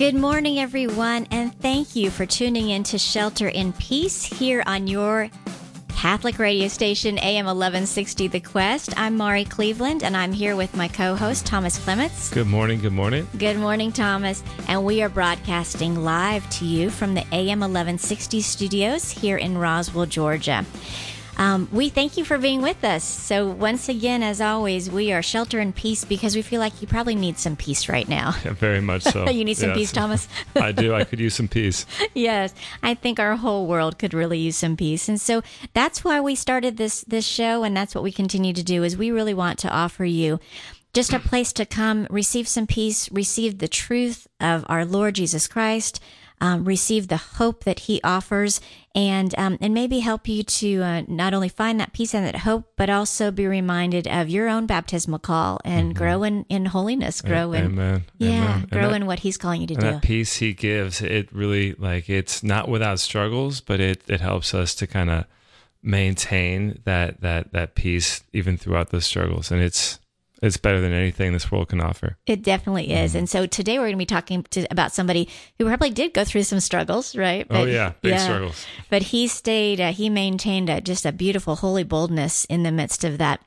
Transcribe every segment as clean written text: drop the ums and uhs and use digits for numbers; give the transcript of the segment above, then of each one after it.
Good morning, everyone, and thank you for tuning in to Shelter in Peace here on your Catholic radio station, AM 1160 The Quest. I'm Mari Cleveland, and I'm here with my co-host, Thomas Clements. Good morning, good morning. Good morning, Thomas. And we are broadcasting live to you from the AM 1160 studios here in Roswell, Georgia. We thank you for being with us. So once again, as always, we are Shelter in Peace because we feel like you probably need some peace right now. Yeah, very much so. You need some peace, Thomas? I do. I could use some peace. Yes. I think our whole world could really use some peace. And so that's why we started this show, and that's what we continue to do, is we really want to offer you just a place to come, receive some peace, receive the truth of our Lord Jesus Christ, receive the hope that he offers, and maybe help you to not only find that peace and that hope, but also be reminded of your own baptismal call and grow in holiness, grow in what he's calling you to do. That peace he gives, it really, like, it's not without struggles, but it helps us to kind of maintain that peace even throughout those struggles, and it's better than anything this world can offer. It definitely is. And so today we're going to be talking about somebody who probably did go through some struggles, right? But, big struggles. But he stayed, he maintained just a beautiful, holy boldness in the midst of that.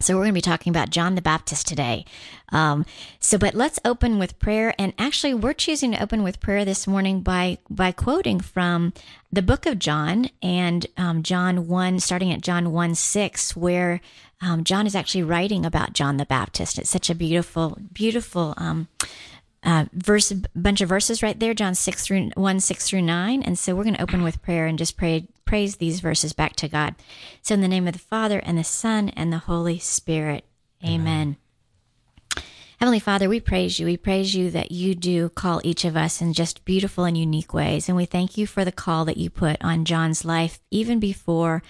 So we're going to be talking about John the Baptist today. But let's open with prayer. And actually, we're choosing to open with prayer this morning by quoting from the book of John and John 1, starting at John 1:6, where John is actually writing about John the Baptist. It's such a beautiful, beautiful bunch of verses right there, John 1:6-9. And so we're going to open with prayer and just praise these verses back to God. So in the name of the Father, and the Son, and the Holy Spirit, amen. Heavenly Father, we praise you. We praise you that you do call each of us in just beautiful and unique ways. And we thank you for the call that you put on John's life, even before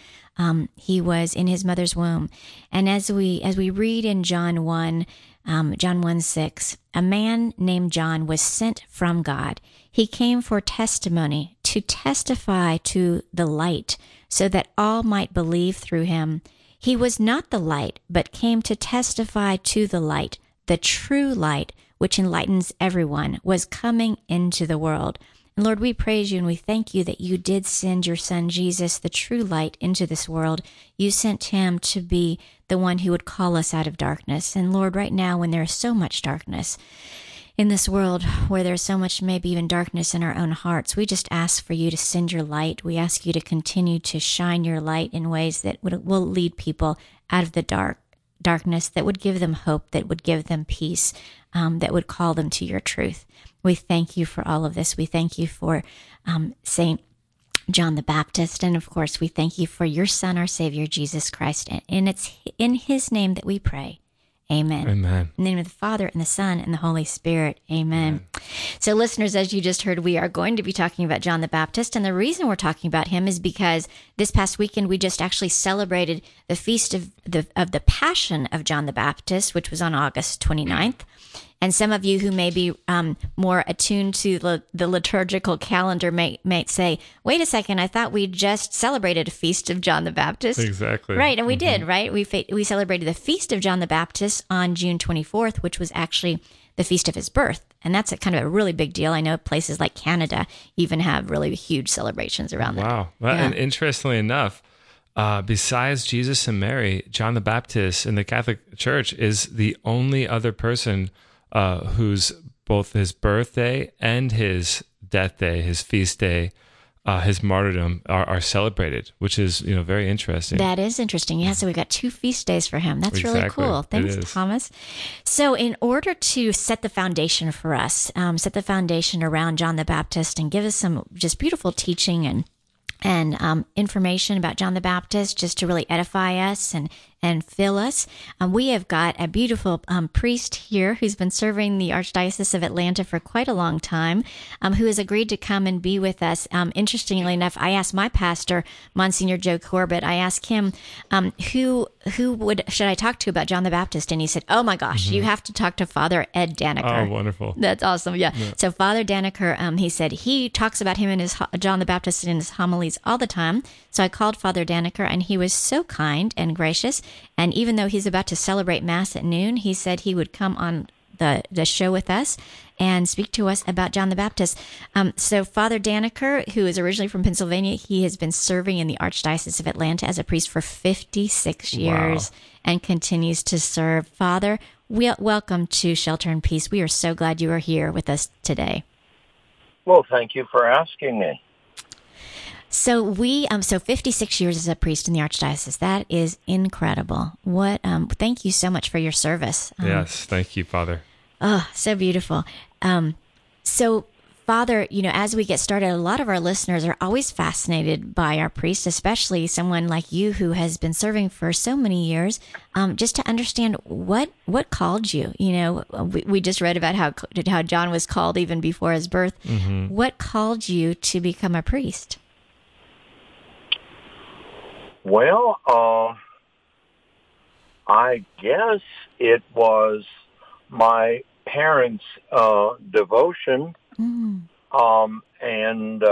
he was in his mother's womb. And as we read in John 1, John 1:6, a man named John was sent from God. He came for testimony, to testify to the light, so that all might believe through him. He was not the light, but came to testify to the light. The true light, which enlightens everyone, was coming into the world. And Lord, we praise you and we thank you that you did send your son, Jesus, the true light, into this world. You sent him to be the one who would call us out of darkness. And Lord, right now, when there is so much darkness in this world, where there's so much, maybe even darkness in our own hearts, we just ask for you to send your light. We ask you to continue to shine your light in ways that will lead people out of the darkness that would give them hope, that would give them peace, that would call them to your truth. We thank you for all of this. We thank you for St. John the Baptist. And of course, we thank you for your son, our Savior, Jesus Christ. And it's in his name that we pray. Amen. Amen. In the name of the Father, and the Son, and the Holy Spirit. Amen. So listeners, as you just heard, we are going to be talking about John the Baptist. And the reason we're talking about him is because this past weekend, we just actually celebrated the feast of the Passion of John the Baptist, which was on August 29th. And some of you who may be more attuned to the liturgical calendar might say, wait a second, I thought we just celebrated a feast of John the Baptist. Exactly. Right, and we did, right? We celebrated the feast of John the Baptist on June 24th, which was actually the feast of his birth. And that's a really big deal. I know places like Canada even have really huge celebrations around that. Wow. Well, yeah. And interestingly enough, besides Jesus and Mary, John the Baptist in the Catholic Church is the only other person whose both his birthday and his death day, his feast day, his martyrdom are celebrated, which is very interesting. That is interesting. Yeah, so we've got two feast days for him. That's really cool. Thanks, Thomas. So in order to set the foundation for us, set the foundation around John the Baptist and give us some just beautiful teaching and information about John the Baptist, just to really edify us and fill us. We have got a beautiful priest here who's been serving the Archdiocese of Atlanta for quite a long time, who has agreed to come and be with us. Interestingly enough, I asked my pastor, Monsignor Joe Corbett, I asked him, who should I talk to about John the Baptist? And he said, oh my gosh, you have to talk to Father Ed Danneker. Oh, wonderful. That's awesome, yeah. So Father Danneker, he said, he talks about him and his John the Baptist in his homilies all the time. So I called Father Danneker, and he was so kind and gracious. And even though he's about to celebrate Mass at noon, he said he would come on the show with us and speak to us about John the Baptist. So Father Danneker, who is originally from Pennsylvania, he has been serving in the Archdiocese of Atlanta as a priest for 56 years and continues to serve. Father, welcome to Shelter and Peace. We are so glad you are here with us today. Well, thank you for asking me. So we, 56 years as a priest in the Archdiocese, that is incredible. What? Thank you so much for your service. Yes, thank you, Father. Oh, so beautiful. So, Father, you know, as we get started, a lot of our listeners are always fascinated by our priests, especially someone like you who has been serving for so many years, just to understand what called you. You know, we just read about how John was called even before his birth. Mm-hmm. What called you to become a priest? Well, I guess it was my parents' devotion, and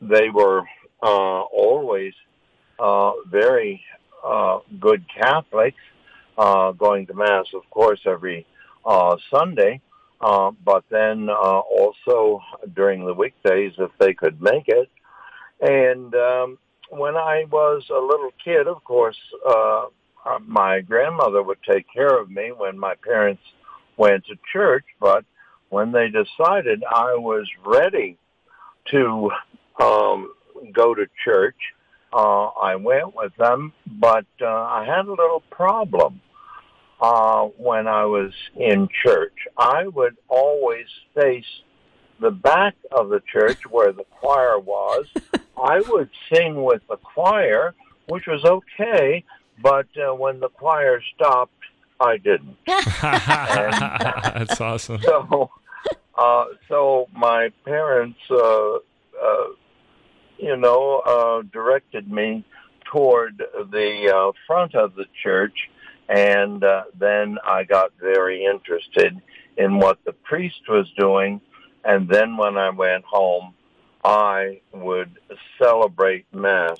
they were always very good Catholics, going to Mass, of course, every Sunday, but then also during the weekdays if they could make it. And when I was a little kid, of course, my grandmother would take care of me when my parents went to church. But when they decided I was ready to go to church, I went with them. But I had a little problem when I was in church. I would always face the back of the church where the choir was. I would sing with the choir, which was okay, but when the choir stopped, I didn't. That's awesome. So my parents, directed me toward the front of the church, and then I got very interested in what the priest was doing. And then when I went home, I would celebrate Mass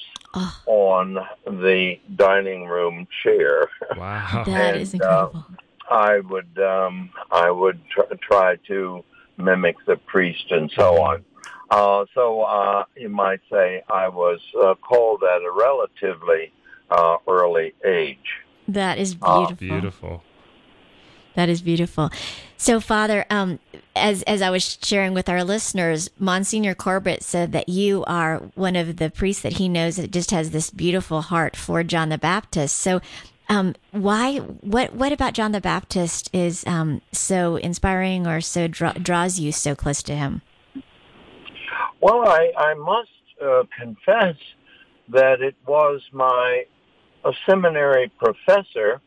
on the dining room chair. Wow, that is incredible. I would try to mimic the priest and so on. So you might say I was called at a relatively early age. That is beautiful. That is beautiful. So, Father, as I was sharing with our listeners, Monsignor Corbett said that you are one of the priests that he knows that just has this beautiful heart for John the Baptist. So, what about John the Baptist is so inspiring or so draws you so close to him? Well, I must confess that it was my seminary professor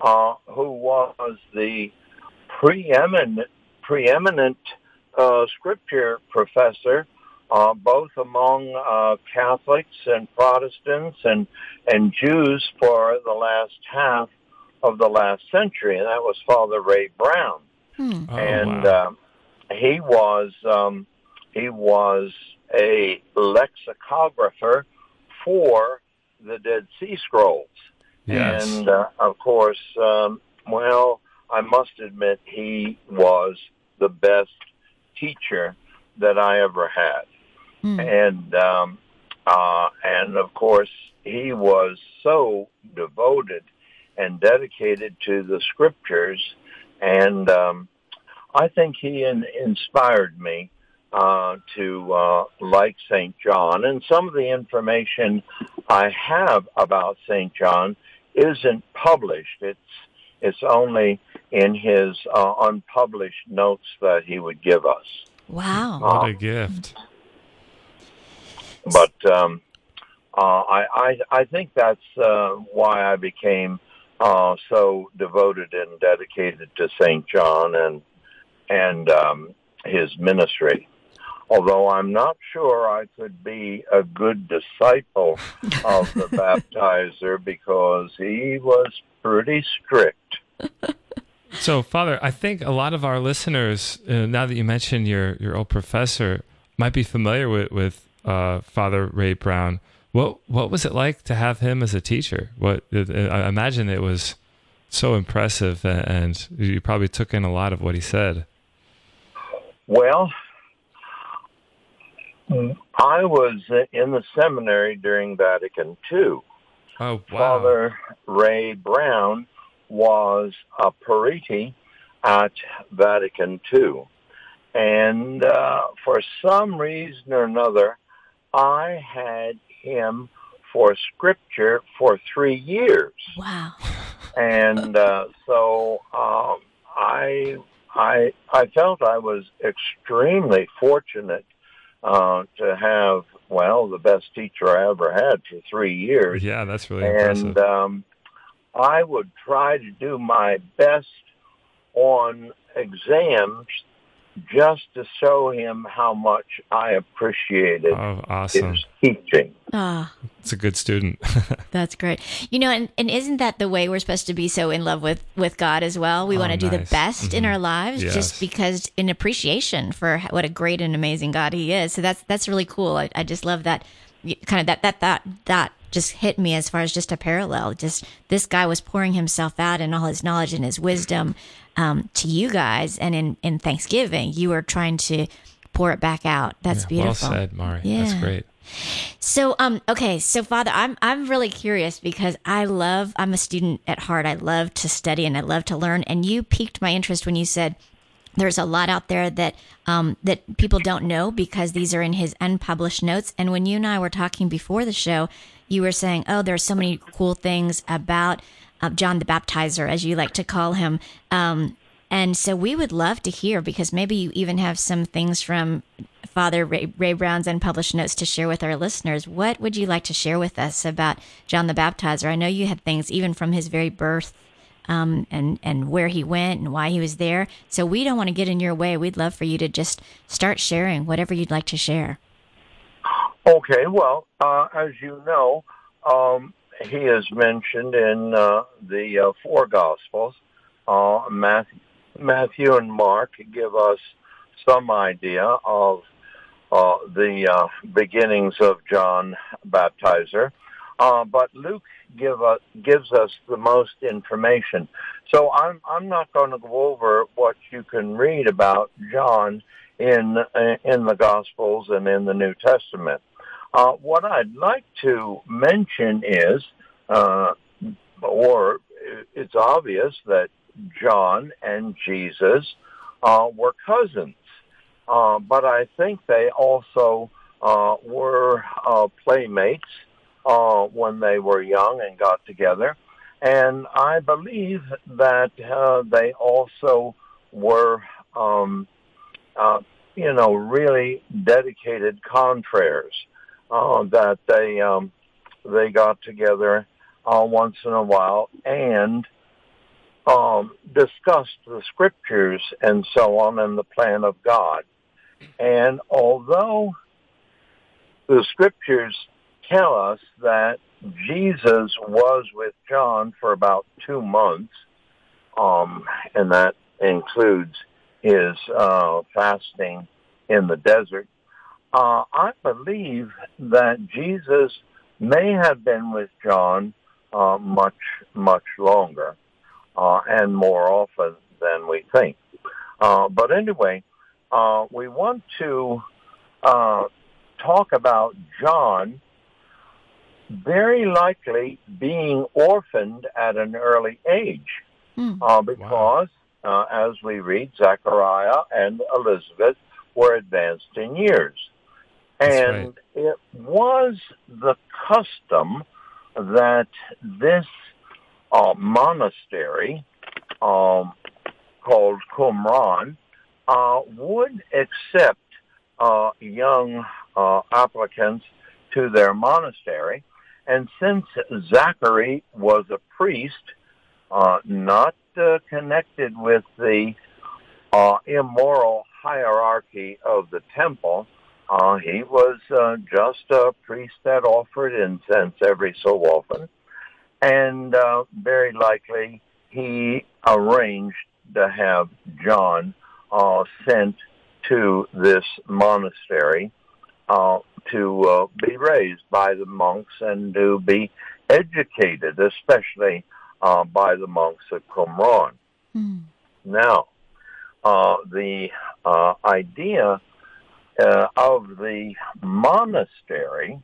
who was the preeminent scripture professor, both among Catholics and Protestants and Jews for the last half of the last century, and that was Father Ray Brown. Oh, and wow. He was a lexicographer for the Dead Sea Scrolls. Yes. And, of course, I must admit he was the best teacher that I ever had. And of course, he was so devoted and dedicated to the Scriptures. And I think he inspired me to like St. John. And some of the information I have about St. John isn't published. It's only in his unpublished notes that he would give us. Wow. What a gift. But I think that's why I became so devoted and dedicated to St. John and his ministry. Although I'm not sure I could be a good disciple of the baptizer because he was pretty strict. So, Father, I think a lot of our listeners, now that you mention your old professor, might be familiar with Father Ray Brown. What was it like to have him as a teacher? I imagine it was so impressive, and you probably took in a lot of what he said. Well, I was in the seminary during Vatican II. Oh, wow. Father Ray Brown was a pariti at Vatican II. And for some reason or another, I had him for scripture for 3 years. Wow. And so I felt I was extremely fortunate to have, well, the best teacher I ever had for 3 years. Yeah, that's really impressive. And I would try to do my best on exams just to show him how much I appreciated his teaching. It's a good student. That's great. You know, and isn't that the way we're supposed to be so in love with God as well? We want to do the best in our lives, just because in appreciation for what a great and amazing God he is. So that's really cool. I just love that kind of that just hit me as far as just a parallel. Just this guy was pouring himself out and all his knowledge and his wisdom to you guys. And in Thanksgiving, you were trying to pour it back out. That's beautiful. Well said, Mari. Yeah. That's great. So, okay. So Father, I'm really curious because I'm a student at heart. I love to study and I love to learn. And you piqued my interest when you said, there's a lot out there that people don't know because these are in his unpublished notes. And when you and I were talking before the show, you were saying, oh, there's so many cool things about John the Baptizer, as you like to call him. And so we would love to hear, because maybe you even have some things from Father Ray Brown's unpublished notes to share with our listeners. What would you like to share with us about John the Baptizer? I know you had things even from his very birth. And where he went and why he was there. So we don't want to get in your way. We'd love for you to just start sharing whatever you'd like to share. Okay, well, as you know, he is mentioned in the four Gospels. Matthew and Mark give us some idea of the beginnings of John Baptizer. But Luke gives us the most information. So I'm not going to go over what you can read about John in the Gospels and in the New Testament. What I'd like to mention is, or it's obvious that John and Jesus were cousins, but I think they also were playmates when they were young and got together. And I believe that they also were, really dedicated confreres, that they got together once in a while and discussed the scriptures and so on and the plan of God. And although the scriptures tell us that Jesus was with John for about 2 months, and that includes his fasting in the desert. I believe that Jesus may have been with John much, much longer and more often than we think. But anyway, we want to talk about John very likely being orphaned at an early age, because, as we read, Zechariah and Elizabeth were advanced in years. And it was the custom that this monastery called Qumran would accept young applicants to their monastery. And since Zachary was a priest, not connected with the immoral hierarchy of the temple, he was just a priest that offered incense every so often. And very likely he arranged to have John sent to this monastery to be raised by the monks and to be educated, especially by the monks at Qumran. Mm. Now, the idea of the monastery,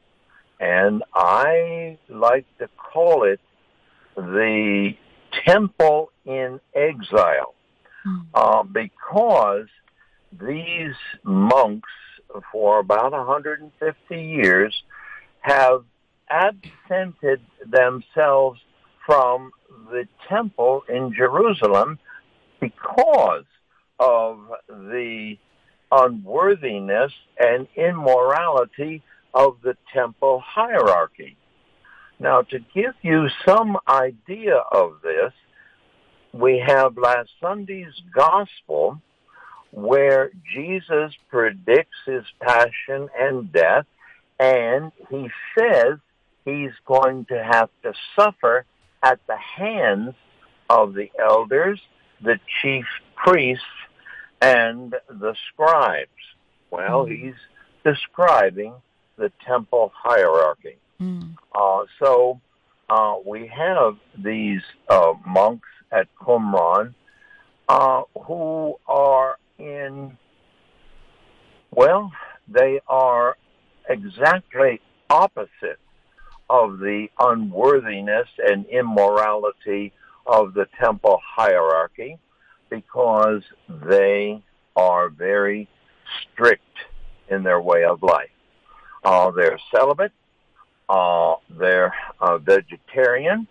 and I like to call it the temple in exile, because these monks for about 150 years have absented themselves from the temple in Jerusalem because of the unworthiness and immorality of the temple hierarchy. Now, to give you some idea of this, we have last Sunday's gospel where Jesus predicts his passion and death, and he says he's going to have to suffer at the hands of the elders, the chief priests, and the scribes. Well, he's describing the temple hierarchy. So we have these monks at Qumran who are in, well, they are exactly opposite of the unworthiness and immorality of the temple hierarchy, because they are very strict in their way of life. They're celibate. They're vegetarian.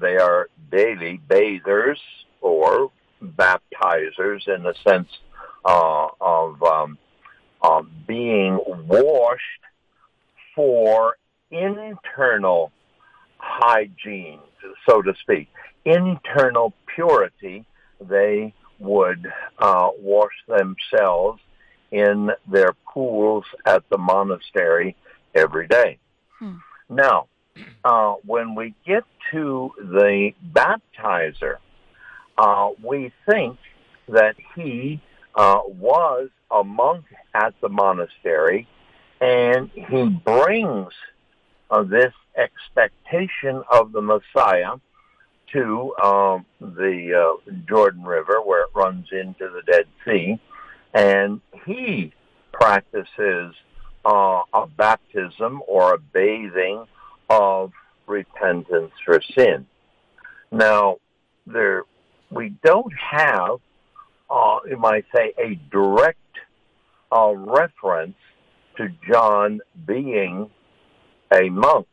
They are daily bathers or baptizers in the sense of being washed for internal hygiene, so to speak, internal purity. They would wash themselves in their pools at the monastery every day. Now, when we get to the baptizer, we think that he was a monk at the monastery, and he brings this expectation of the Messiah to the Jordan River, where it runs into the Dead Sea, and he practices a baptism or a bathing of repentance for sin. Now, there we don't have, you might say, a direct reference to John being a monk.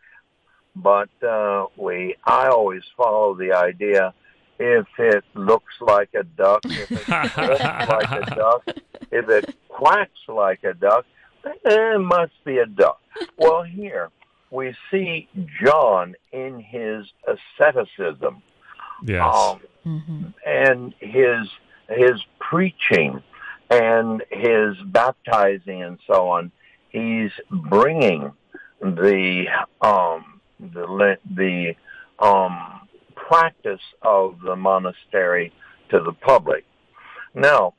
But I always follow the idea, if it looks like a duck, if it quacks like a duck, if it quacks like a duck, it must be a duck. Well, here we see John in his asceticism, and his preaching and his baptizing and so on. He's bringing the practice of the monastery to the public. Now,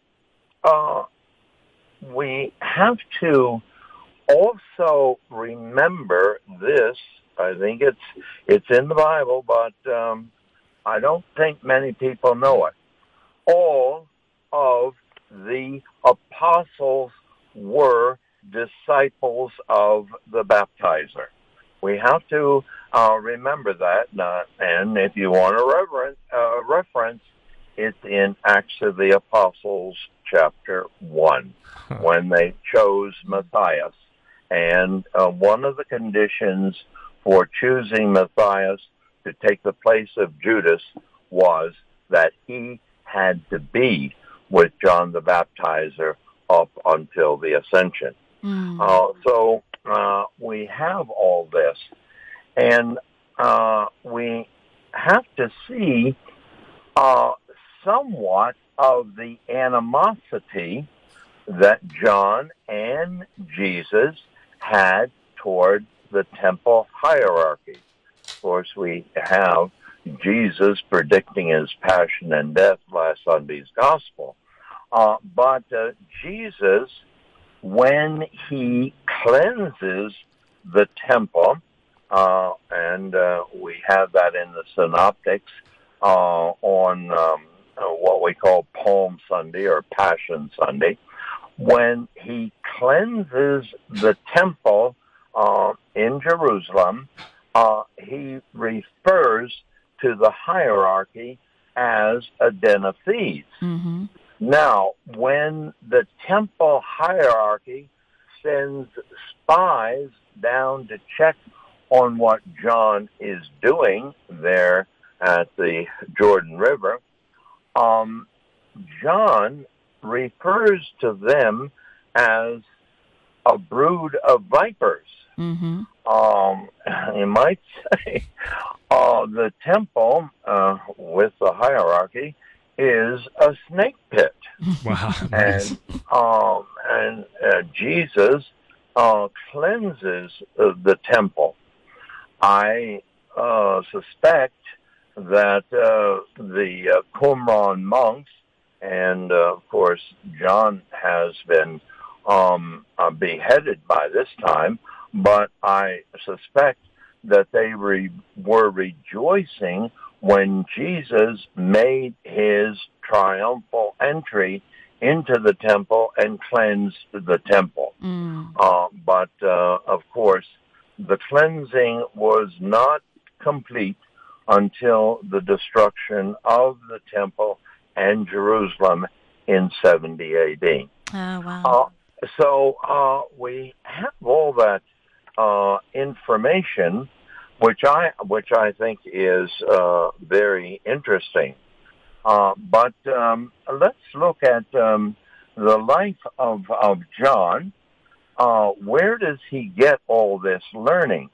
we have to also remember this. I think it's in the Bible, but I don't think many people know it. All of the apostles were disciples of the baptizer. We have to remember that, and if you want a reference, it's in Acts of the Apostles, chapter 1, when they chose Matthias. And one of the conditions for choosing Matthias to take the place of Judas was that he had to be with John the Baptizer up until the Ascension. So we have all this, and we have to see somewhat of the animosity that John and Jesus had toward the temple hierarchy. Of course, we have Jesus predicting his passion and death last Sunday's gospel. But Jesus, when he cleanses the temple and we have that in the synoptics on what we call Palm Sunday or Passion Sunday, when he cleanses the temple in Jerusalem. He refers to the hierarchy as a den of thieves. Mm-hmm. Now, when the temple hierarchy sends spies down to check on what John is doing there at the Jordan River, John refers to them as a brood of vipers. Mm-hmm. You might say the temple with the hierarchy is a snake pit. Wow. And Jesus cleanses the temple. I suspect that the Qumran monks, and of course John has been beheaded by this time, but I suspect that they were rejoicing when Jesus made his triumphal entry into the temple and cleansed the temple. Mm. But of course, the cleansing was not complete until the destruction of the temple and Jerusalem in 70 A.D. Oh, wow. So we have all that information, which I think is very interesting. But let's look at the life of John. Where does he get all this learning?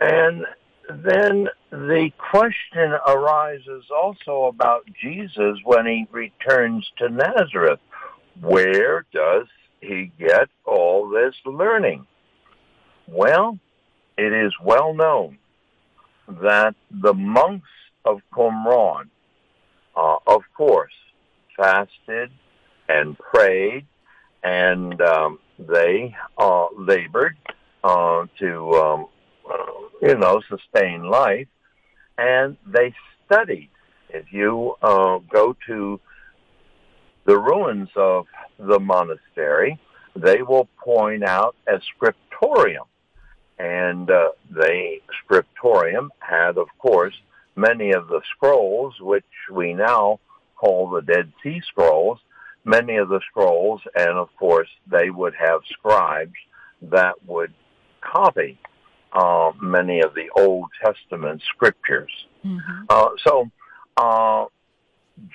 And then the question arises also about Jesus when he returns to Nazareth. Where does he get all this learning? Well, it is well known that the monks of Qumran, of course, fasted and prayed, and they labored to, sustain life, and they studied. If you go to the ruins of the monastery, they will point out a scriptorium. And the scriptorium had, of course, many of the scrolls, which we now call the Dead Sea Scrolls, many of the scrolls, and of course, they would have scribes that would copy many of the Old Testament scriptures. Mm-hmm. So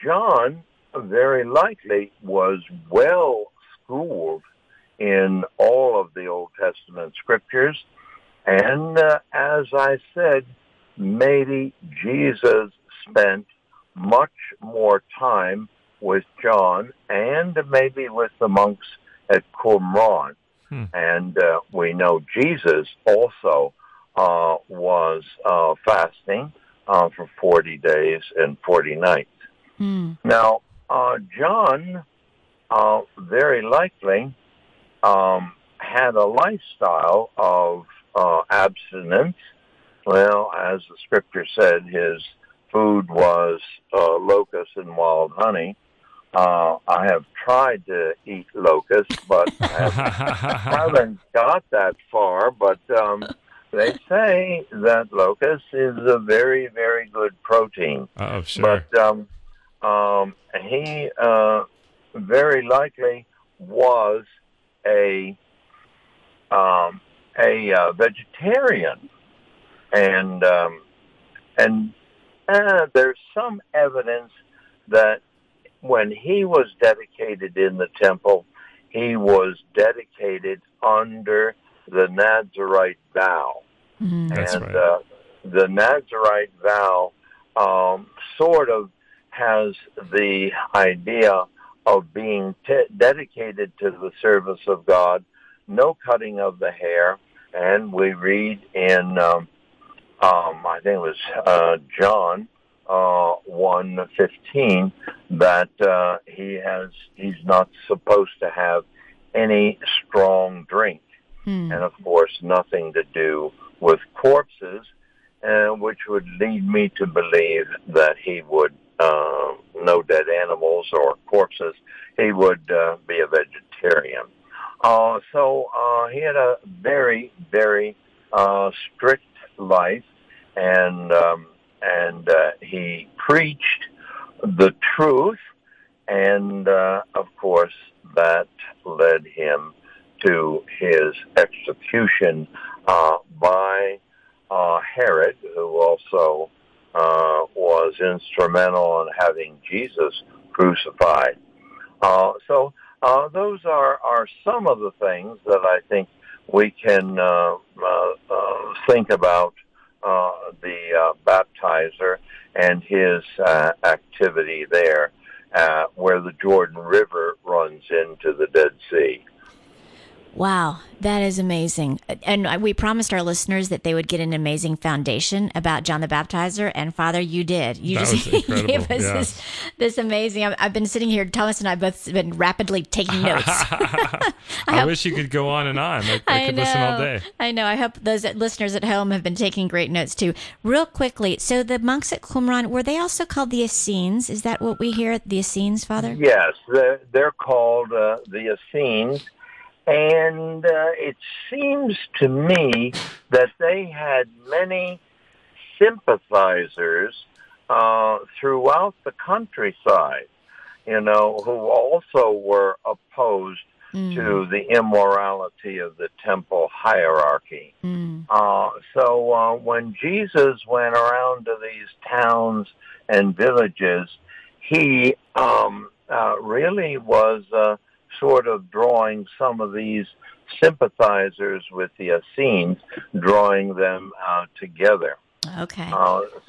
John very likely was well schooled in all of the Old Testament scriptures. And as I said, maybe Jesus spent much more time with John and maybe with the monks at Qumran. Hmm. And we know Jesus also was fasting for 40 days and 40 nights. Hmm. Now, John very likely had a lifestyle of abstinence. Well, as the scripture said, his food was locusts and wild honey. I have tried to eat locusts, but I haven't got that far. But they say that locust is a very, very good protein. Oh, sure. But he very likely was a vegetarian, and there's some evidence that when he was dedicated in the temple, he was dedicated under the Nazirite vow. Mm-hmm. That's right. The Nazirite vow sort of has the idea of being dedicated to the service of God, no cutting of the hair, and we read in, I think it was John 1:15, that he's not supposed to have any strong drink. and of course nothing to do with corpses, which would lead me to believe that he would, no dead animals or corpses, he would be a vegetarian. So he had a very, very strict life, and he preached the truth, and of course that led him to his execution by Herod, who also was instrumental in having Jesus crucified. So those are some of the things that I think we can think about the baptizer and his activity there, where the Jordan River runs into the Dead Sea. Wow, that is amazing. And we promised our listeners that they would get an amazing foundation about John the Baptizer, and Father, you did. You that just gave us this amazing. I've been sitting here, Thomas and I both have been rapidly taking notes. I wish you could go on. I could listen all day. I know. I hope those listeners at home have been taking great notes too. Real quickly, so the monks at Qumran, were they also called the Essenes? Is that what we hear, the Essenes, Father? Yes, they're called the Essenes. And it seems to me that they had many sympathizers throughout the countryside, who also were opposed to the immorality of the temple hierarchy. So when Jesus went around to these towns and villages, he really was sort of drawing some of these sympathizers with the Essenes, drawing them together. Okay.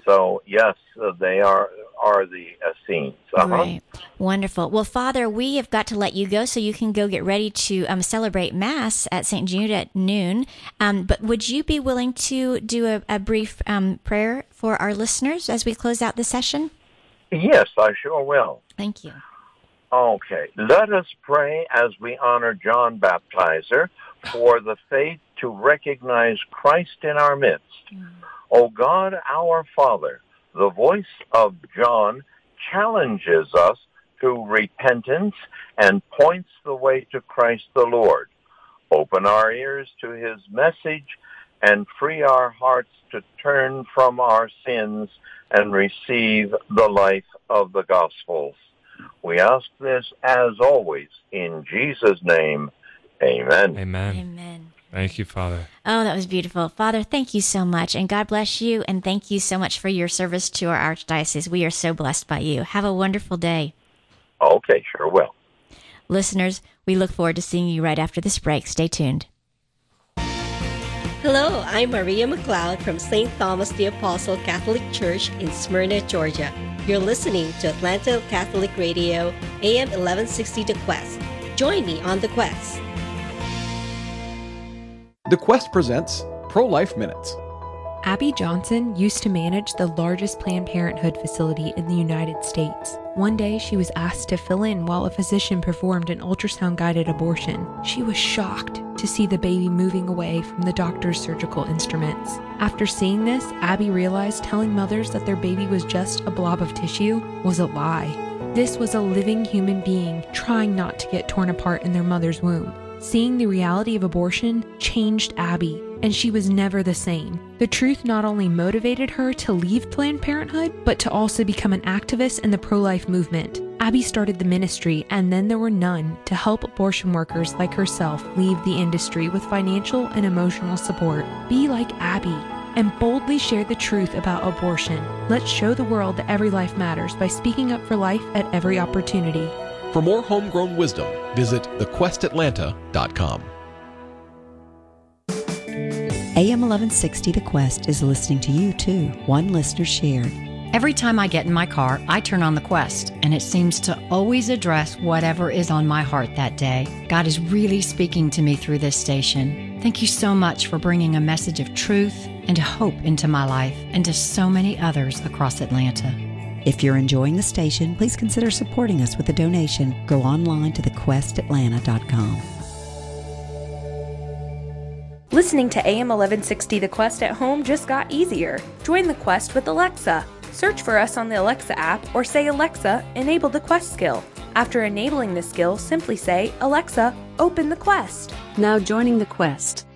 So, yes, they are the Essenes. Uh-huh. Right. Wonderful. Well, Father, we have got to let you go, so you can go get ready to celebrate Mass at St. Jude at noon. But would you be willing to do a brief prayer for our listeners as we close out the session? Yes, I sure will. Thank you. Okay, let us pray as we honor John Baptizer for the faith to recognize Christ in our midst. O God, our Father, the voice of John challenges us to repentance and points the way to Christ the Lord. Open our ears to his message and free our hearts to turn from our sins and receive the life of the Gospels. We ask this, as always, in Jesus' name. Amen. Amen. Amen. Thank you, Father. Oh, that was beautiful. Father, thank you so much, and God bless you, and thank you so much for your service to our Archdiocese. We are so blessed by you. Have a wonderful day. Okay, sure will. Listeners, we look forward to seeing you right after this break. Stay tuned. Hello, I'm Maria McLeod from St. Thomas the Apostle Catholic Church in Smyrna, Georgia. You're listening to Atlanta Catholic Radio, AM 1160 The Quest. Join me on The Quest. The Quest presents Pro-Life Minutes. Abby Johnson used to manage the largest Planned Parenthood facility in the United States. One day, she was asked to fill in while a physician performed an ultrasound-guided abortion. She was shocked to see the baby moving away from the doctor's surgical instruments. After seeing this, Abby realized telling mothers that their baby was just a blob of tissue was a lie. This was a living human being trying not to get torn apart in their mother's womb. Seeing the reality of abortion changed Abby, and she was never the same. The truth not only motivated her to leave Planned Parenthood, but to also become an activist in the pro-life movement. Abby started the ministry, and then there were none, to help abortion workers like herself leave the industry with financial and emotional support. Be like Abby and boldly share the truth about abortion. Let's show the world that every life matters by speaking up for life at every opportunity. For more homegrown wisdom, visit thequestatlanta.com. AM 1160 The Quest is listening to you too. One listener shared. Every time I get in my car, I turn on The Quest, and it seems to always address whatever is on my heart that day. God is really speaking to me through this station. Thank you so much for bringing a message of truth and hope into my life and to so many others across Atlanta. If you're enjoying the station, please consider supporting us with a donation. Go online to thequestatlanta.com. Listening to AM 1160 The Quest at home just got easier. Join The Quest with Alexa. Search for us on the Alexa app or say, "Alexa, enable the Quest skill." After enabling this skill, simply say, "Alexa, open the Quest." Now joining The Quest.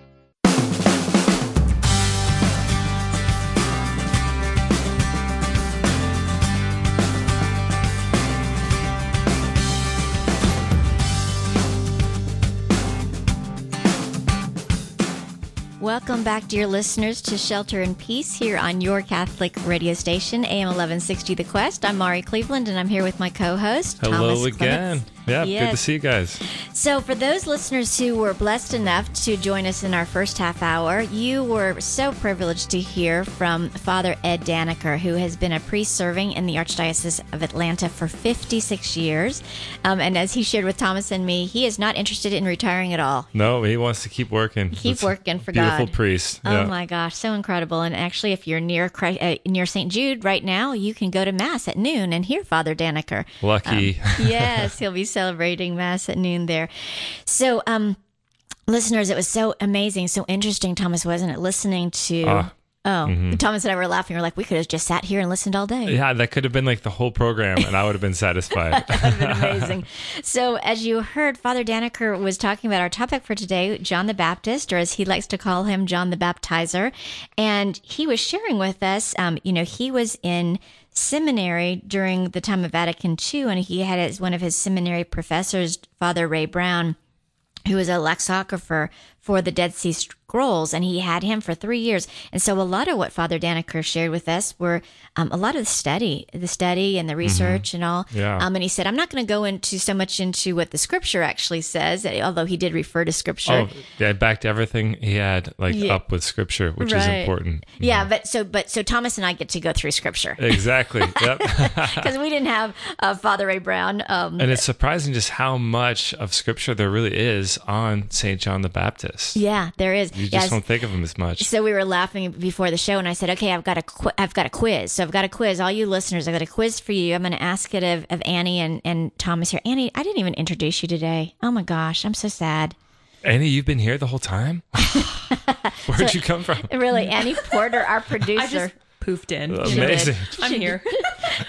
Welcome back, dear listeners, to Shelter in Peace here on your Catholic radio station, AM 1160 The Quest. I'm Mari Cleveland, and I'm here with my co-host, Thomas Clements. Hello again. Yeah, yes. Good to see you guys. So for those listeners who were blessed enough to join us in our first half hour, you were so privileged to hear from Father Ed Danneker, who has been a priest serving in the Archdiocese of Atlanta for 56 years. And as he shared with Thomas and me, he is not interested in retiring at all. No, he wants to keep working. Keep working for God. Beautiful priest. Yeah. Oh my gosh, so incredible. And actually, if you're near Christ, near St. Jude right now, you can go to Mass at noon and hear Father Danneker. Lucky. Yes, he'll be celebrating Mass at noon there. So, listeners, it was so amazing, so interesting, Thomas, wasn't it? Listening to... Thomas and I were laughing. We were like, we could have just sat here and listened all day. Yeah, that could have been like the whole program, and I would have been satisfied. That would have been amazing. So as you heard, Father Danneker was talking about our topic for today, John the Baptist, or as he likes to call him, John the Baptizer. And he was sharing with us, he was in seminary during the time of Vatican II, and he had as one of his seminary professors, Father Ray Brown, who was a lexicographer for the Dead Sea Scrolls, and he had him for 3 years. And so a lot of what Father Danneker shared with us were a lot of the study and the research and all. Yeah. And he said, I'm not going to go into so much into what the Scripture actually says, although he did refer to Scripture. Oh, yeah, backed everything he had up with Scripture, which is important. Yeah, know. but so Thomas and I get to go through Scripture. Exactly. Yep. Because we didn't have Father Ray Brown. And it's surprising just how much of Scripture there really is on St. John the Baptist. Yeah, there is. You just don't think of them as much. So we were laughing before the show, and I said, "Okay, I've got a quiz. So I've got a quiz. All you listeners, I've got a quiz for you. I'm going to ask it of Annie and Thomas here. Annie, I didn't even introduce you today. Oh my gosh, I'm so sad. Annie, you've been here the whole time? Where'd you come from? Really, Annie Porter, our producer. Poofed in. Amazing. I'm here.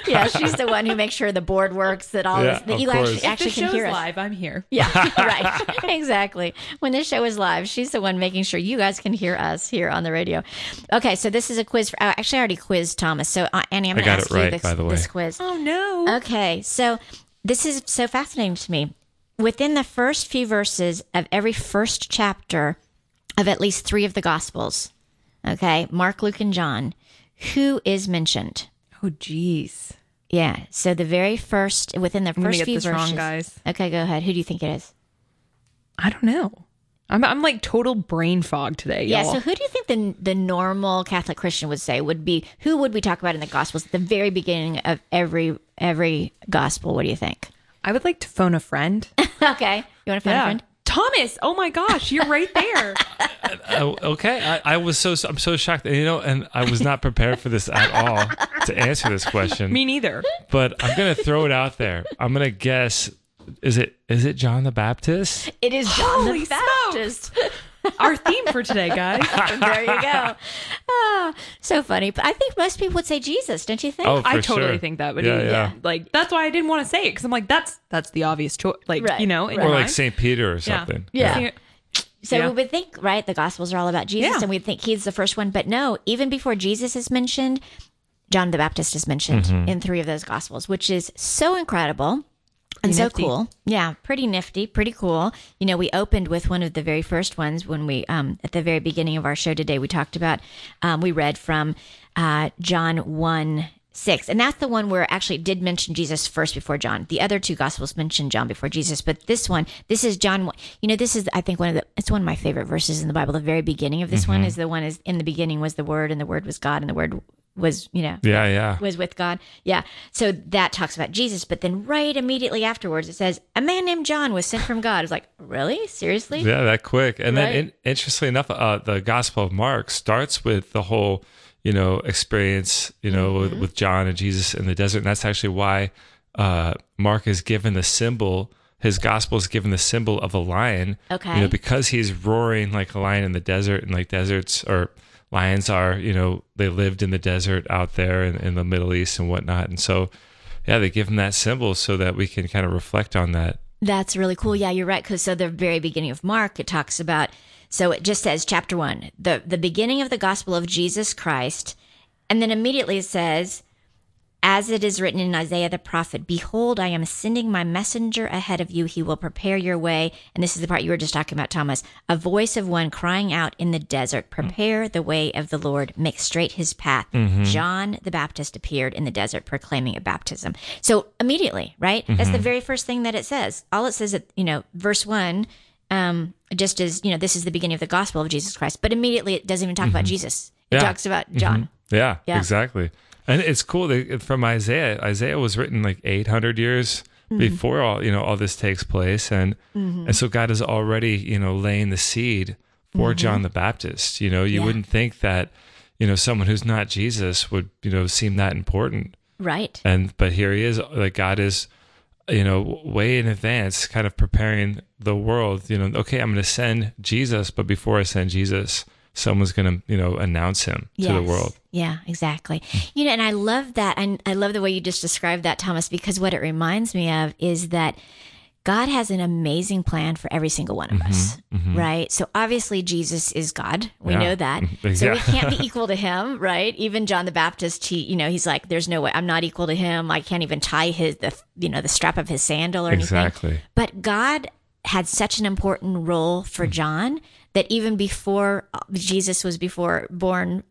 Yeah, she's the one who makes sure the board works, that all this, that you actually can hear us. If the show's live, I'm here. Yeah, right. Exactly. When this show is live, she's the one making sure you guys can hear us here on the radio. Okay, so this is a quiz. I already quizzed Thomas. So, Annie, I'm going to ask you this quiz. Oh, no. Okay, so this is so fascinating to me. Within the first few verses of every first chapter of at least three of the Gospels, okay, Mark, Luke, and John, who is mentioned? Oh, geez. Yeah. So the very first, within the first few verses. I'm going to get this wrong, guys. Okay, go ahead. Who do you think it is? I don't know. I'm like total brain fog today, y'all. Yeah, so who do you think the normal Catholic Christian would say would be, who would we talk about in the Gospels at the very beginning of every Gospel? What do you think? I would like to phone a friend. Okay. You want to phone a friend? Thomas, oh my gosh, you're right there. Okay, I'm so shocked, and I was not prepared for this at all to answer this question. Me neither. But I'm gonna throw it out there. I'm gonna guess. Is it John the Baptist? It is John the Baptist. Our theme for today, guys. There you go. Oh, so funny. But I think most people would say Jesus, don't you think? Oh, I totally think that would be. Yeah. Like, that's why I didn't want to say it, because I'm like, that's the obvious choice. Like, Or like St. Peter or something. Yeah. So we would think, right, the Gospels are all about Jesus, and we'd think he's the first one. But no, even before Jesus is mentioned, John the Baptist is mentioned in three of those Gospels, which is so incredible. And so cool. Yeah, pretty nifty, pretty cool. You know, we opened with one of the very first ones when we, at the very beginning of our show today, we talked about, we read from John 1:6. And that's the one where actually did mention Jesus first before John. The other two Gospels mentioned John before Jesus. But this one, this is John 1. You know, this is, I think, it's one of my favorite verses in the Bible. The very beginning of this one is the one is, in the beginning was the Word, and the Word was God, and the Word was, was with God. Yeah. So that talks about Jesus, but then right immediately afterwards, it says, a man named John was sent from God. It's like, really? Seriously? Yeah, that quick. And then interestingly enough, the Gospel of Mark starts with the whole, experience, with John and Jesus in the desert. And that's actually why Mark is given the symbol his gospel is given the symbol of a lion. Okay. You know, because he's roaring like a lion in the desert, and like deserts or lions are, you know, they lived in the desert out there in the Middle East and whatnot. And so, yeah, they give him that symbol so that we can kind of reflect on that. That's really cool. Yeah, you're right. Because so the very beginning of Mark, it talks about, so it just says chapter 1, the beginning of the gospel of Jesus Christ. And then immediately it says, as it is written in Isaiah the prophet, behold, I am sending my messenger ahead of you. He will prepare your way. And this is the part you were just talking about, Thomas. A voice of one crying out in the desert, prepare the way of the Lord, make straight his path. Mm-hmm. John the Baptist appeared in the desert proclaiming a baptism. So immediately, right? Mm-hmm. That's the very first thing that it says. All it says, you know, verse 1, just as, you know, this is the beginning of the gospel of Jesus Christ. But immediately it doesn't even talk about Jesus. It talks about John. Mm-hmm. Yeah, exactly. And it's cool that from Isaiah. Isaiah was written like 800 years before all this takes place, and so God is already laying the seed for John the Baptist. You know, you wouldn't think that someone who's not Jesus would seem that important, right? But here he is. Like God is way in advance, kind of preparing the world. Okay, I'm going to send Jesus, but before I send Jesus, someone's going to, announce him to the world. Yeah, exactly. And I love that. And I love the way you just described that, Thomas, because what it reminds me of is that God has an amazing plan for every single one of us, right? So obviously Jesus is God. We know that. So we can't be equal to him, right? Even John the Baptist, he, he's like, there's no way I'm not equal to him. I can't even tie the strap of his sandal or anything. But God had such an important role for John that even before Jesus was born,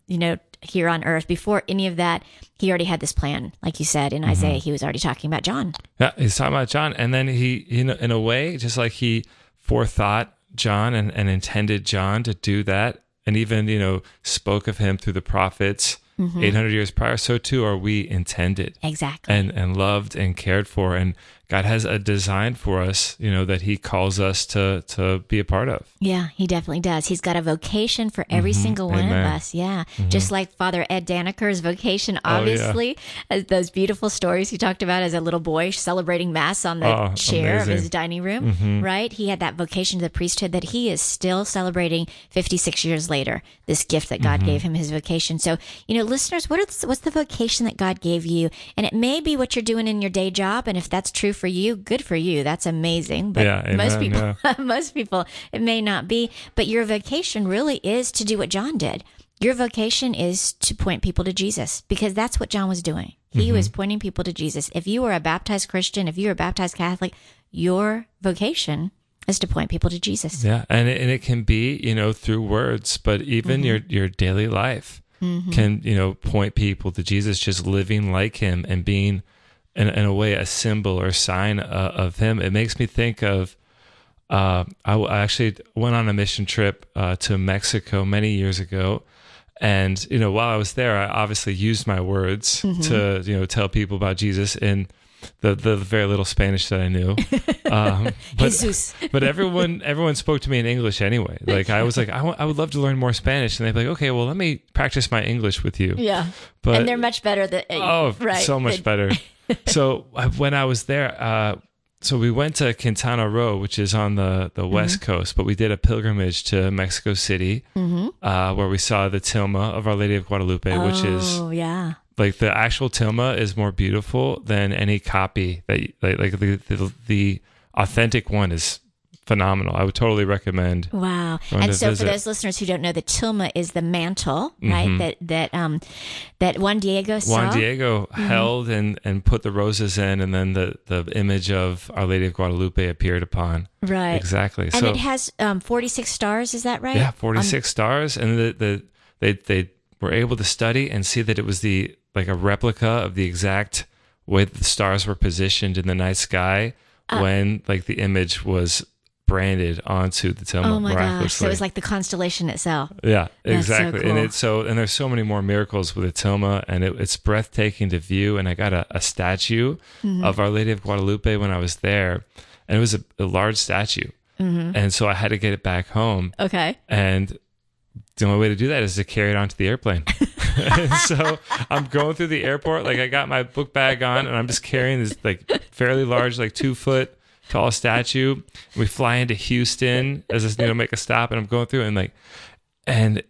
here on earth, before any of that, he already had this plan. Like you said, in Isaiah, he was already talking about John. Yeah, he's talking about John. And then he, in a way, just like he forethought John and intended John to do that, and even, spoke of him through the prophets 800 years prior, so too are we intended. Exactly. And loved and cared for. And God has a design for us, that he calls us to be a part of. Yeah, he definitely does. He's got a vocation for every single one of us. Yeah. Mm-hmm. Just like Father Ed Danneker's vocation, obviously, those beautiful stories he talked about as a little boy celebrating Mass on the chair of his dining room, right? He had that vocation to the priesthood that he is still celebrating 56 years later, this gift that God gave him, his vocation. So, listeners, what's the vocation that God gave you? And it may be what you're doing in your day job. And if that's true for you, good for you. That's amazing. But most people, it may not be. But your vocation really is to do what John did. Your vocation is to point people to Jesus, because that's what John was doing. He was pointing people to Jesus. If you are a baptized Christian, if you are a baptized Catholic, your vocation is to point people to Jesus. Yeah, and it can be, through words, but even your daily life can, point people to Jesus, just living like him and being in a way, a symbol or sign of him. It makes me think of, I actually went on a mission trip to Mexico many years ago. And, while I was there, I obviously used my words to, tell people about Jesus in the very little Spanish that I knew. Jesus. But everyone spoke to me in English anyway. Like I was like, I would love to learn more Spanish. And they'd be like, okay, well, let me practice my English with you. Yeah. But, and they're much better than... so much better. So when I was there, so we went to Quintana Roo, which is on the West Coast, but we did a pilgrimage to Mexico City, where we saw the tilma of Our Lady of Guadalupe, which is... Oh, yeah. Like the actual tilma is more beautiful than any copy that the authentic one is phenomenal. I would totally recommend. Wow! And so visit. For those listeners who don't know, the tilma is the mantle, right? That Juan Diego saw. Juan Diego held and put the roses in, and then the image of Our Lady of Guadalupe appeared upon. Right. Exactly. And so, it has 46 stars. Is that right? Yeah, 46 stars, and they were able to study and see that it was a replica of the exact way that the stars were positioned in the night sky when the image was branded onto the temple. Oh my gosh! So it was like the constellation itself. Yeah, exactly. So cool. And there's so many more miracles with the tilma, and it's breathtaking to view. And I got a statue of Our Lady of Guadalupe when I was there, and it was a large statue, and so I had to get it back home. Okay. And the only way to do that is to carry it onto the airplane. And so I'm going through the airport, I got my book bag on, and I'm just carrying this fairly large 2-foot tall statue. We fly into Houston as this, make a stop, and I'm going through and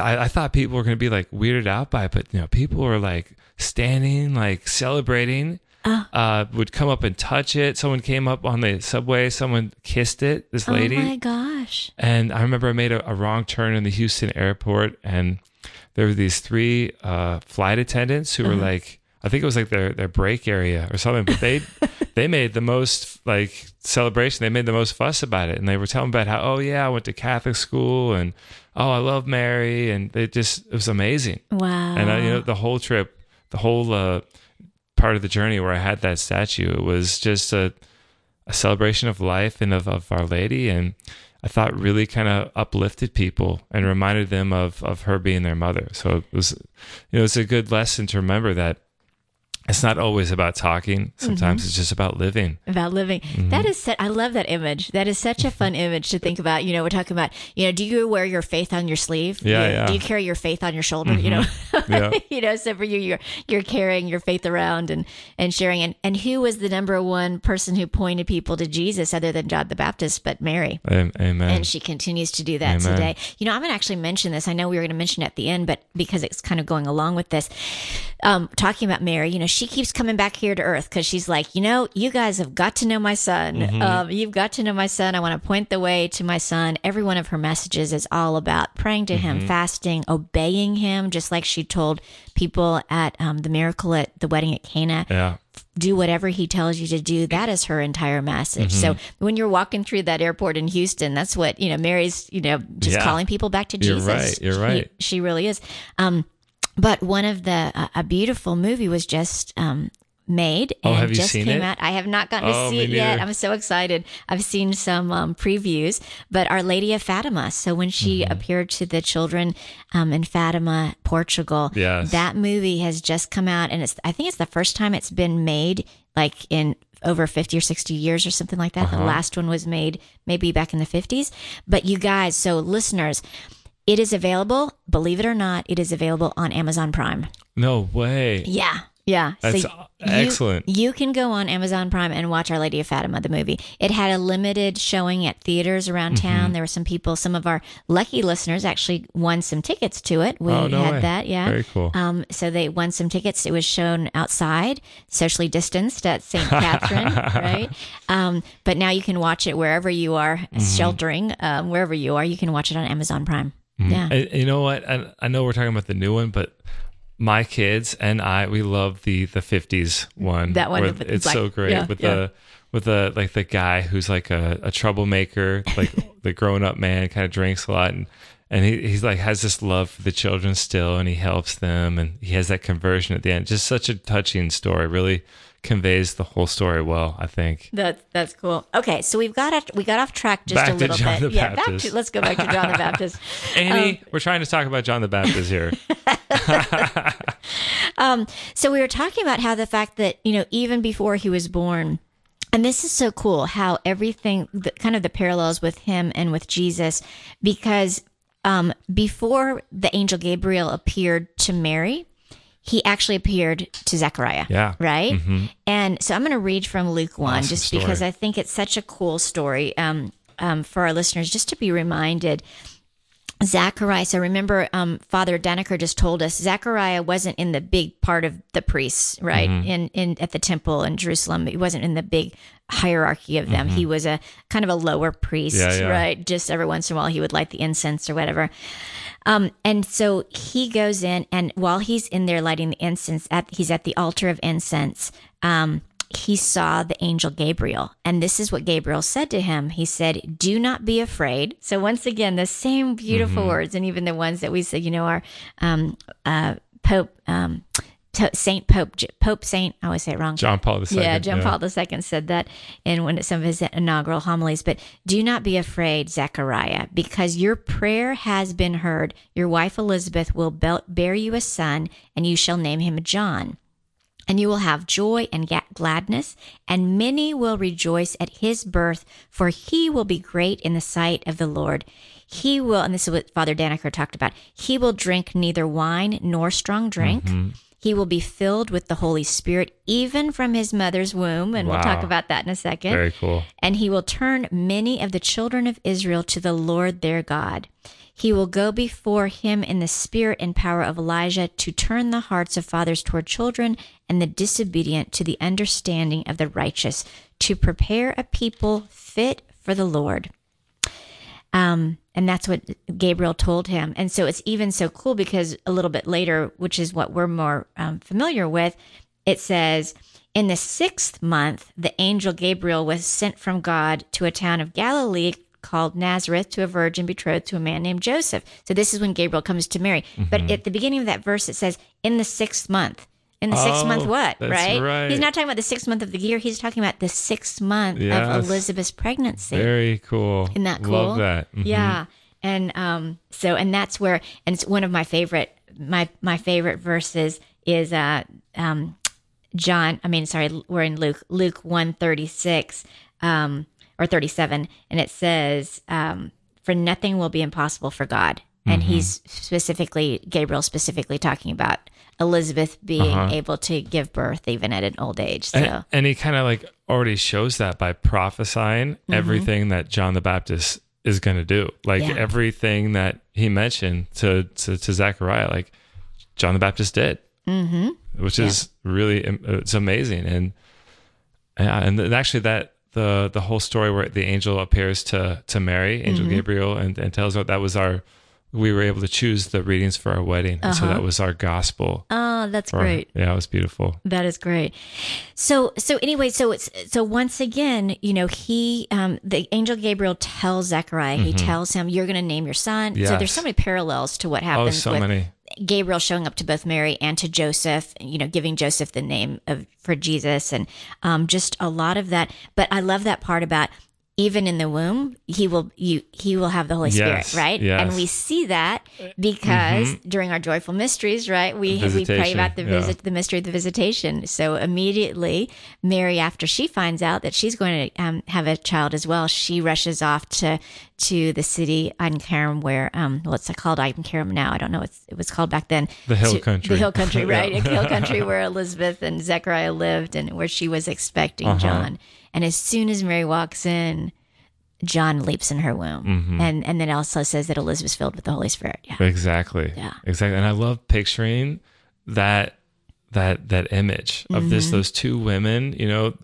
I thought people were going to be weirded out by it, but people were standing, celebrating. Would come up and touch it. Someone came up on the subway. Someone kissed it, this lady. Oh my gosh. And I remember I made a wrong turn in the Houston airport, and there were these three flight attendants who were I think it was their break area or something, but they they made the most celebration. They made the most fuss about it. And they were telling about how, I went to Catholic school, and I love Mary. And it was amazing. Wow. And the whole trip, the whole part of the journey where I had that statue, it was just a celebration of life and of Our Lady. And I thought really kind of uplifted people and reminded them of her being their mother. So it was, it's a good lesson to remember that it's not always about talking. Sometimes it's just about living. Mm-hmm. That is, I love that image. That is such a fun image to think about. We're talking about, do you wear your faith on your sleeve? Yeah, yeah. Do you carry your faith on your shoulder? Mm-hmm. Yeah. So for you, you're carrying your faith around and sharing. And who was the number one person who pointed people to Jesus other than John the Baptist, but Mary? Amen. And she continues to do that today. I'm going to actually mention this. I know we were going to mention it at the end, but because it's kind of going along with this, talking about Mary, she keeps coming back here to earth because she's like, you guys have got to know my son. Mm-hmm. You've got to know my son. I want to point the way to my son. Every one of her messages is all about praying to him, fasting, obeying him, just like she told people at the miracle at the wedding at Cana. Yeah. Do whatever he tells you to do. That is her entire message. Mm-hmm. So when you're walking through that airport in Houston, that's what, Mary's, just calling people back to Jesus. You're right. She really is. But one of the a beautiful movie was just made and have you just seen came it? Out. I have not gotten to see it yet. I'm so excited. I've seen some previews, but Our Lady of Fatima. So when she appeared to the children in Fatima, Portugal, that movie has just come out, and I think it's the first time it's been made in over 50 or 60 years or something like that. The last one was made maybe back in the 50s. But you guys, so listeners, it is available, believe it or not, it is available on Amazon Prime. No way. Yeah. Yeah. That's excellent. You can go on Amazon Prime and watch Our Lady of Fatima, the movie. It had a limited showing at theaters around town. There were some people, some of our lucky listeners actually won some tickets to it. We had that. Yeah. Very cool. So they won some tickets. It was shown outside, socially distanced at St. Catherine, right? But now you can watch it wherever you are, sheltering, wherever you are, you can watch it on Amazon Prime. Yeah. You know what? I know we're talking about the new one, but my kids and we love the 50s one. That one, it's so great with the guy who's a troublemaker, the grown up man, kind of drinks a lot, and he's has this love for the children still, and he helps them, and he has that conversion at the end. Just such a touching story, really. Conveys the whole story well, I think. That's cool. Okay, so we got off track just a little bit. Let's go back to John the Baptist. Annie, we're trying to talk about John the Baptist here. So we were talking about how the fact that even before he was born, and this is so cool how everything, kind of the parallels with him and with Jesus, because before the angel Gabriel appeared to Mary, he actually appeared to Zechariah, right? Mm-hmm. And so I'm going to read from Luke 1, awesome just story. Because I think it's such a cool story for our listeners, just to be reminded. Zechariah, so remember Father Danneker just told us, Zechariah wasn't in the big part of the priests, right? Mm-hmm. In at the temple in Jerusalem, he wasn't in the big hierarchy of them. Mm-hmm. He was a kind of a lower priest, right? Just every once in a while, he would light the incense or whatever. And so he goes in, and while he's in there lighting the incense, he's at the altar of incense, he saw the angel Gabriel. And this is what Gabriel said to him. He said, "Do not be afraid." So once again, the same beautiful words, and even the ones that we said, our Pope... Pope Saint, I always say it wrong. John Paul II. Yeah, John Paul II said that in one of some of his inaugural homilies. But do not be afraid, Zechariah, because your prayer has been heard. Your wife Elizabeth will bear you a son, and you shall name him John. And you will have joy and gladness, and many will rejoice at his birth, for he will be great in the sight of the Lord. He will, and this is what Father Danneker talked about, he will drink neither wine nor strong drink. Mm-hmm. He will be filled with the Holy Spirit, even from his mother's womb. And we'll talk about that in a second. Very cool. And he will turn many of the children of Israel to the Lord their God. He will go before him in the spirit and power of Elijah to turn the hearts of fathers toward children and the disobedient to the understanding of the righteous, to prepare a people fit for the Lord. And that's what Gabriel told him. And so it's even so cool because a little bit later, which is what we're more familiar with, it says, in the 6th month, the angel Gabriel was sent from God to a town of Galilee called Nazareth to a virgin betrothed to a man named Joseph. So this is when Gabriel comes to Mary. Mm-hmm. But at the beginning of that verse, it says, in the 6th month. In the 6th month what, right? Right? He's not talking about the 6th month of the year. He's talking about the 6th month of Elizabeth's pregnancy. Very cool. Isn't that cool? Love that. Mm-hmm. Yeah. And so that's where, and it's one of my favorite, my favorite verses is we're in Luke 1:36 or 37, and it says, for nothing will be impossible for God. And mm-hmm. he's Gabriel specifically talking about Elizabeth being able to give birth even at an old age. So. And he kind of like already shows that by prophesying everything that John the Baptist is going to do. Like everything that he mentioned to Zechariah, like John the Baptist did, which is really, it's amazing. And actually that, the whole story where the angel appears to Mary, Angel Gabriel, and tells her that was we were able to choose the readings for our wedding. And so that was our gospel. Oh, that's great. Yeah, it was beautiful. That is great. So anyway, so once again, you know, he, the angel Gabriel tells Zechariah, he tells him, you're going to name your son. Yes. So there's so many parallels to what happens with Gabriel showing up to both Mary and to Joseph, you know, giving Joseph the name for Jesus and just a lot of that. But I love that part about, even in the womb, he will have the Holy Spirit, right? Yes. And we see that because during our joyful mysteries, right, we pray about the mystery of the visitation. So immediately, Mary, after she finds out that she's going to have a child as well, she rushes off to the city Ankara, where it's called Ankara now. I don't know what it was called back then. The hill country, right? The hill country where Elizabeth and Zechariah lived and where she was expecting John. And as soon as Mary walks in, John leaps in her womb. And then also says that Elizabeth's filled with the Holy Spirit. Yeah. Exactly. Yeah. Exactly. And I love picturing that image of those two women, you know,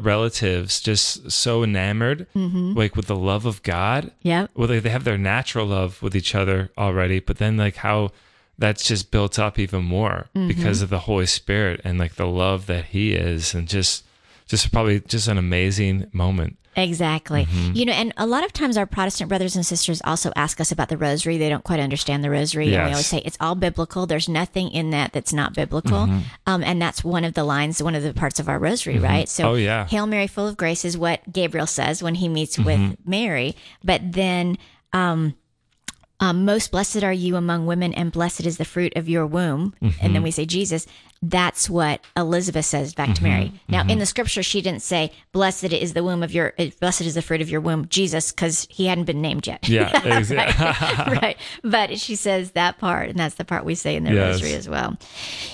relatives just so enamored, like with the love of God. Yeah. Well, they have their natural love with each other already, but then like how that's just built up even more because of the Holy Spirit and like the love that he is and just probably just an amazing moment. Exactly. You know, and a lot of times our Protestant brothers and sisters also ask us about the rosary. They don't quite understand the rosary. Yes. And we always say it's all biblical. There's nothing in that that's not biblical. And that's one of the parts of our rosary, right? So Hail Mary, full of grace is what Gabriel says when he meets with Mary. But then most blessed are you among women and blessed is the fruit of your womb. And then we say Jesus. That's what Elizabeth says back to Mary. Now in the scripture, she didn't say blessed is the fruit of your womb, Jesus, because he hadn't been named yet. Yeah, exactly. Right. But she says that part, and that's the part we say in the rosary as well.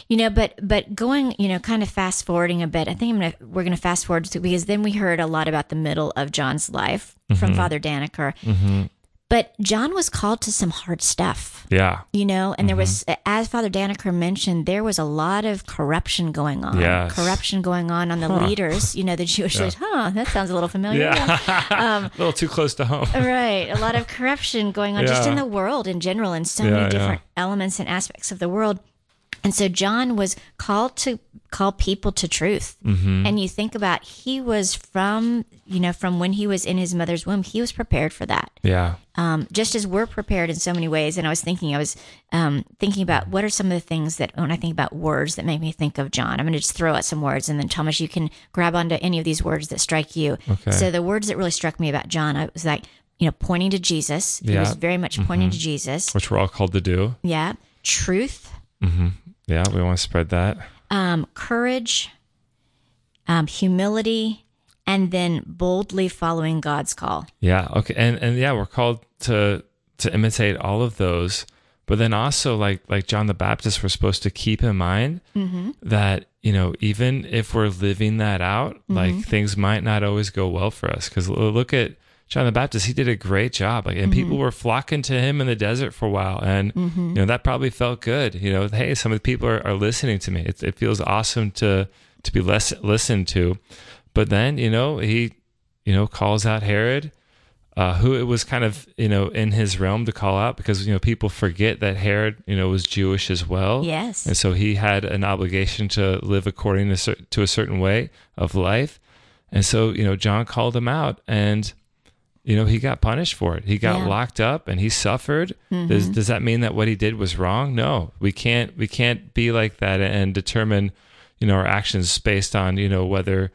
You know, but going, you know, kind of fast forwarding a bit. I think we're gonna fast forward to, because then we heard a lot about the middle of John's life from Father Danneker. But John was called to some hard stuff. Yeah. You know, and there was, as Father Danneker mentioned, there was a lot of corruption going on. Yes. Corruption going on the leaders, you know, the Jewish leaders. That sounds a little familiar. A little too close to home. Right. A lot of corruption going on just in the world in general, in so many different elements and aspects of the world. And so John was called to call people to truth. And you think about, he was from when he was in his mother's womb, he was prepared for that. Yeah. Just as we're prepared in so many ways. And I was thinking about what are some of the things that, when I think about words that make me think of John, I'm going to just throw out some words, and then Thomas, you can grab onto any of these words that strike you. Okay. So the words that really struck me about John, I was like, you know, pointing to Jesus. He was very much pointing to Jesus. Which we're all called to do. Yeah. Truth. Yeah, we want to spread that. Courage, humility, and then boldly following God's call. Yeah, okay. And yeah, we're called to imitate all of those, But then also, like John the Baptist, we're supposed to keep in mind mm-hmm. that, you know, even if we're living that out, mm-hmm. like things might not always go well for us. Because look at John the Baptist, he did a great job. Like, and mm-hmm. people were flocking to him in the desert for a while. And, mm-hmm. you know, that probably felt good. You know, hey, some of the people are listening to me. It feels awesome to be less listened to. But then, you know, he, you know, calls out Herod. Who it was kind of, you know, in his realm to call out because, you know, people forget that Herod, you know, was Jewish as well. Yes. And so he had an obligation to live according to a certain way of life. And so, you know, John called him out and, you know, he got punished for it. He got locked up and he suffered. Mm-hmm. Does that mean that what he did was wrong? No, we can't be like that and determine, you know, our actions based on, you know, whether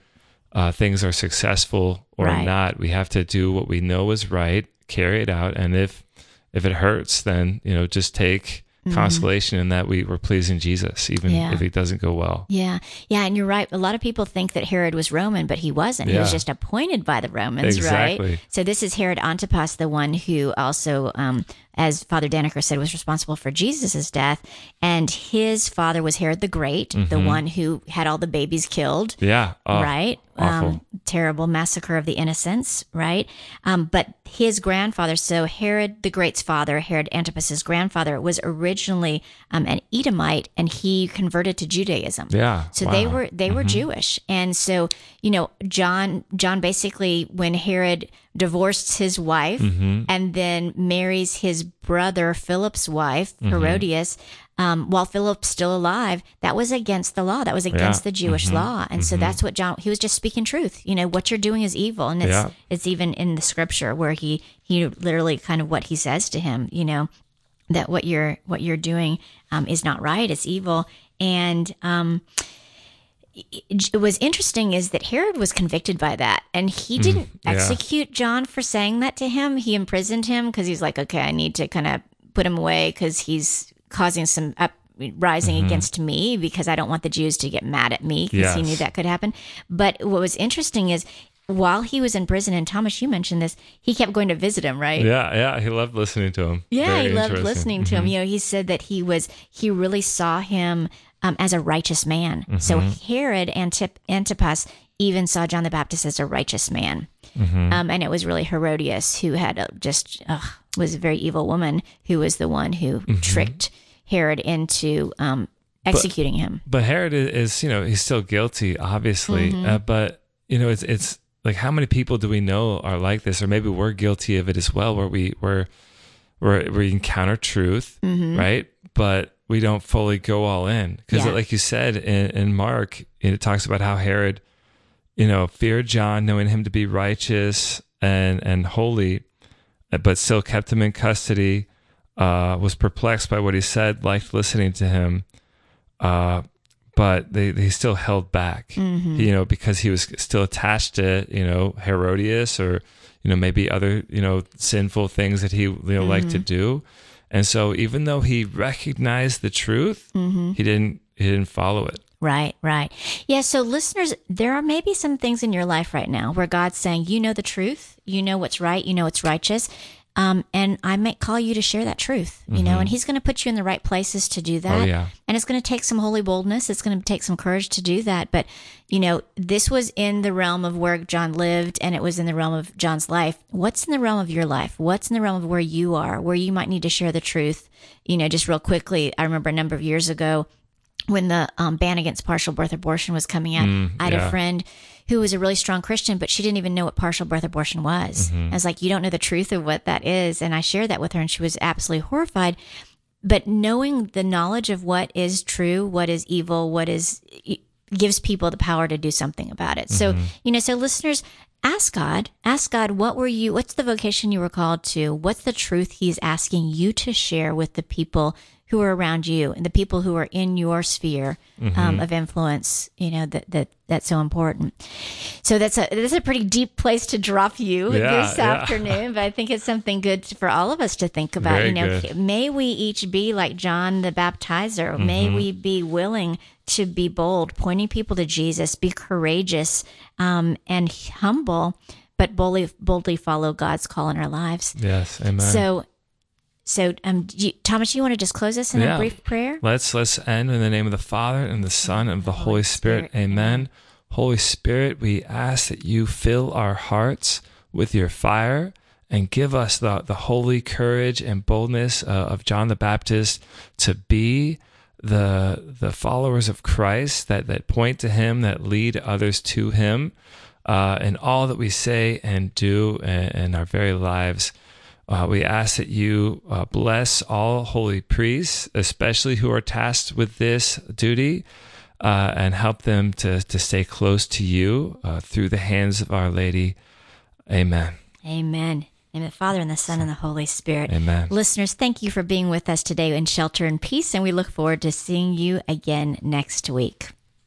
things are successful or not. We have to do what we know is right, carry it out. And if it hurts, then, you know, just take mm-hmm. consolation in that we were pleasing Jesus, even if it doesn't go well. Yeah. Yeah. And you're right. A lot of people think that Herod was Roman, but he wasn't. Yeah. He was just appointed by the Romans, right? So this is Herod Antipas, the one who also, as Father Danneker said, was responsible for Jesus's death. And his father was Herod the Great, mm-hmm. the one who had all the babies killed. Yeah. Oh, right. Terrible massacre of the innocents. Right. But his grandfather, so Herod the Great's father, Herod Antipas's grandfather, was originally an Edomite, and he converted to Judaism. Yeah. So they were mm-hmm. Jewish. And so, you know, John basically, when Herod divorced his wife mm-hmm. and then marries his brother Philip's wife, Herodias, mm-hmm. While Philip's still alive, that was against the law. That was against the Jewish mm-hmm. law. And mm-hmm. so that's what John, he was just speaking truth. You know, what you're doing is evil. And it's even in the scripture where he literally kind of what he says to him, you know, that what you're doing is not right. It's evil. And, it was interesting is that Herod was convicted by that, and he didn't execute John for saying that to him. He imprisoned him because he's like, okay, I need to kind of put him away because he's causing some uprising mm-hmm. against me because I don't want the Jews to get mad at me because he knew that could happen. But what was interesting is while he was in prison, and Thomas, you mentioned this, he kept going to visit him, right? Yeah, yeah. He loved listening to him. Yeah, very he loved listening to mm-hmm. him. You know, he said that he really saw him as a righteous man. Mm-hmm. So Herod Antipas even saw John the Baptist as a righteous man. Mm-hmm. And it was really Herodias who had was a very evil woman who was the one who mm-hmm. tricked Herod into executing him. But Herod is, you know, he's still guilty, obviously. Mm-hmm. But, you know, it's like how many people do we know are like this? Or maybe we're guilty of it as well, where we encounter truth, mm-hmm. right? But we don't fully go all in because like you said in Mark, it talks about how Herod, you know, feared John, knowing him to be righteous and holy, but still kept him in custody, was perplexed by what he said, liked listening to him, but they still held back, mm-hmm. you know, because he was still attached to, you know, Herodias or, you know, maybe other, you know, sinful things that he, you know, mm-hmm. liked to do. And so even though he recognized the truth, mm-hmm. he didn't follow it. Right, right. Yeah, so listeners, there are maybe some things in your life right now where God's saying, you know the truth, you know what's right, you know what's righteous, and I might call you to share that truth, you mm-hmm. know, and he's going to put you in the right places to do that. Oh, yeah. And it's going to take some holy boldness. It's going to take some courage to do that. But, you know, this was in the realm of where John lived, and it was in the realm of John's life. What's in the realm of your life? What's in the realm of where you are, where you might need to share the truth? You know, just real quickly, I remember a number of years ago when the ban against partial birth abortion was coming out, I had a friend who was a really strong Christian, but she didn't even know what partial birth abortion was. Mm-hmm. I was like, you don't know the truth of what that is. And I shared that with her, and she was absolutely horrified. But knowing the knowledge of what is true, what is evil, what is gives people the power to do something about it. Mm-hmm. So, you know, so listeners, ask God, what's the vocation you were called to? What's the truth he's asking you to share with the people who are around you and the people who are in your sphere mm-hmm. Of influence, you know, that's so important. So that's a pretty deep place to drop you this afternoon, but I think it's something good for all of us to think about. Very you know, good. May we each be like John the Baptizer. Mm-hmm. May we be willing to be bold, pointing people to Jesus, be courageous and humble, but boldly follow God's call in our lives. Yes, amen. So So, Thomas, you want to just close us in a brief prayer? Let's end in the name of the Father, and the Son, and of the Holy Spirit. Amen. Holy Spirit, we ask that you fill our hearts with your fire and give us the holy courage and boldness of John the Baptist to be the followers of Christ that point to him, that lead others to him, in all that we say and do in our very lives. We ask that you bless all holy priests, especially who are tasked with this duty, and help them to stay close to you through the hands of Our Lady. Amen. Amen. In the name of the Father, and the Son, and the Holy Spirit. Amen. Listeners, thank you for being with us today in Shelter and Peace, and we look forward to seeing you again next week.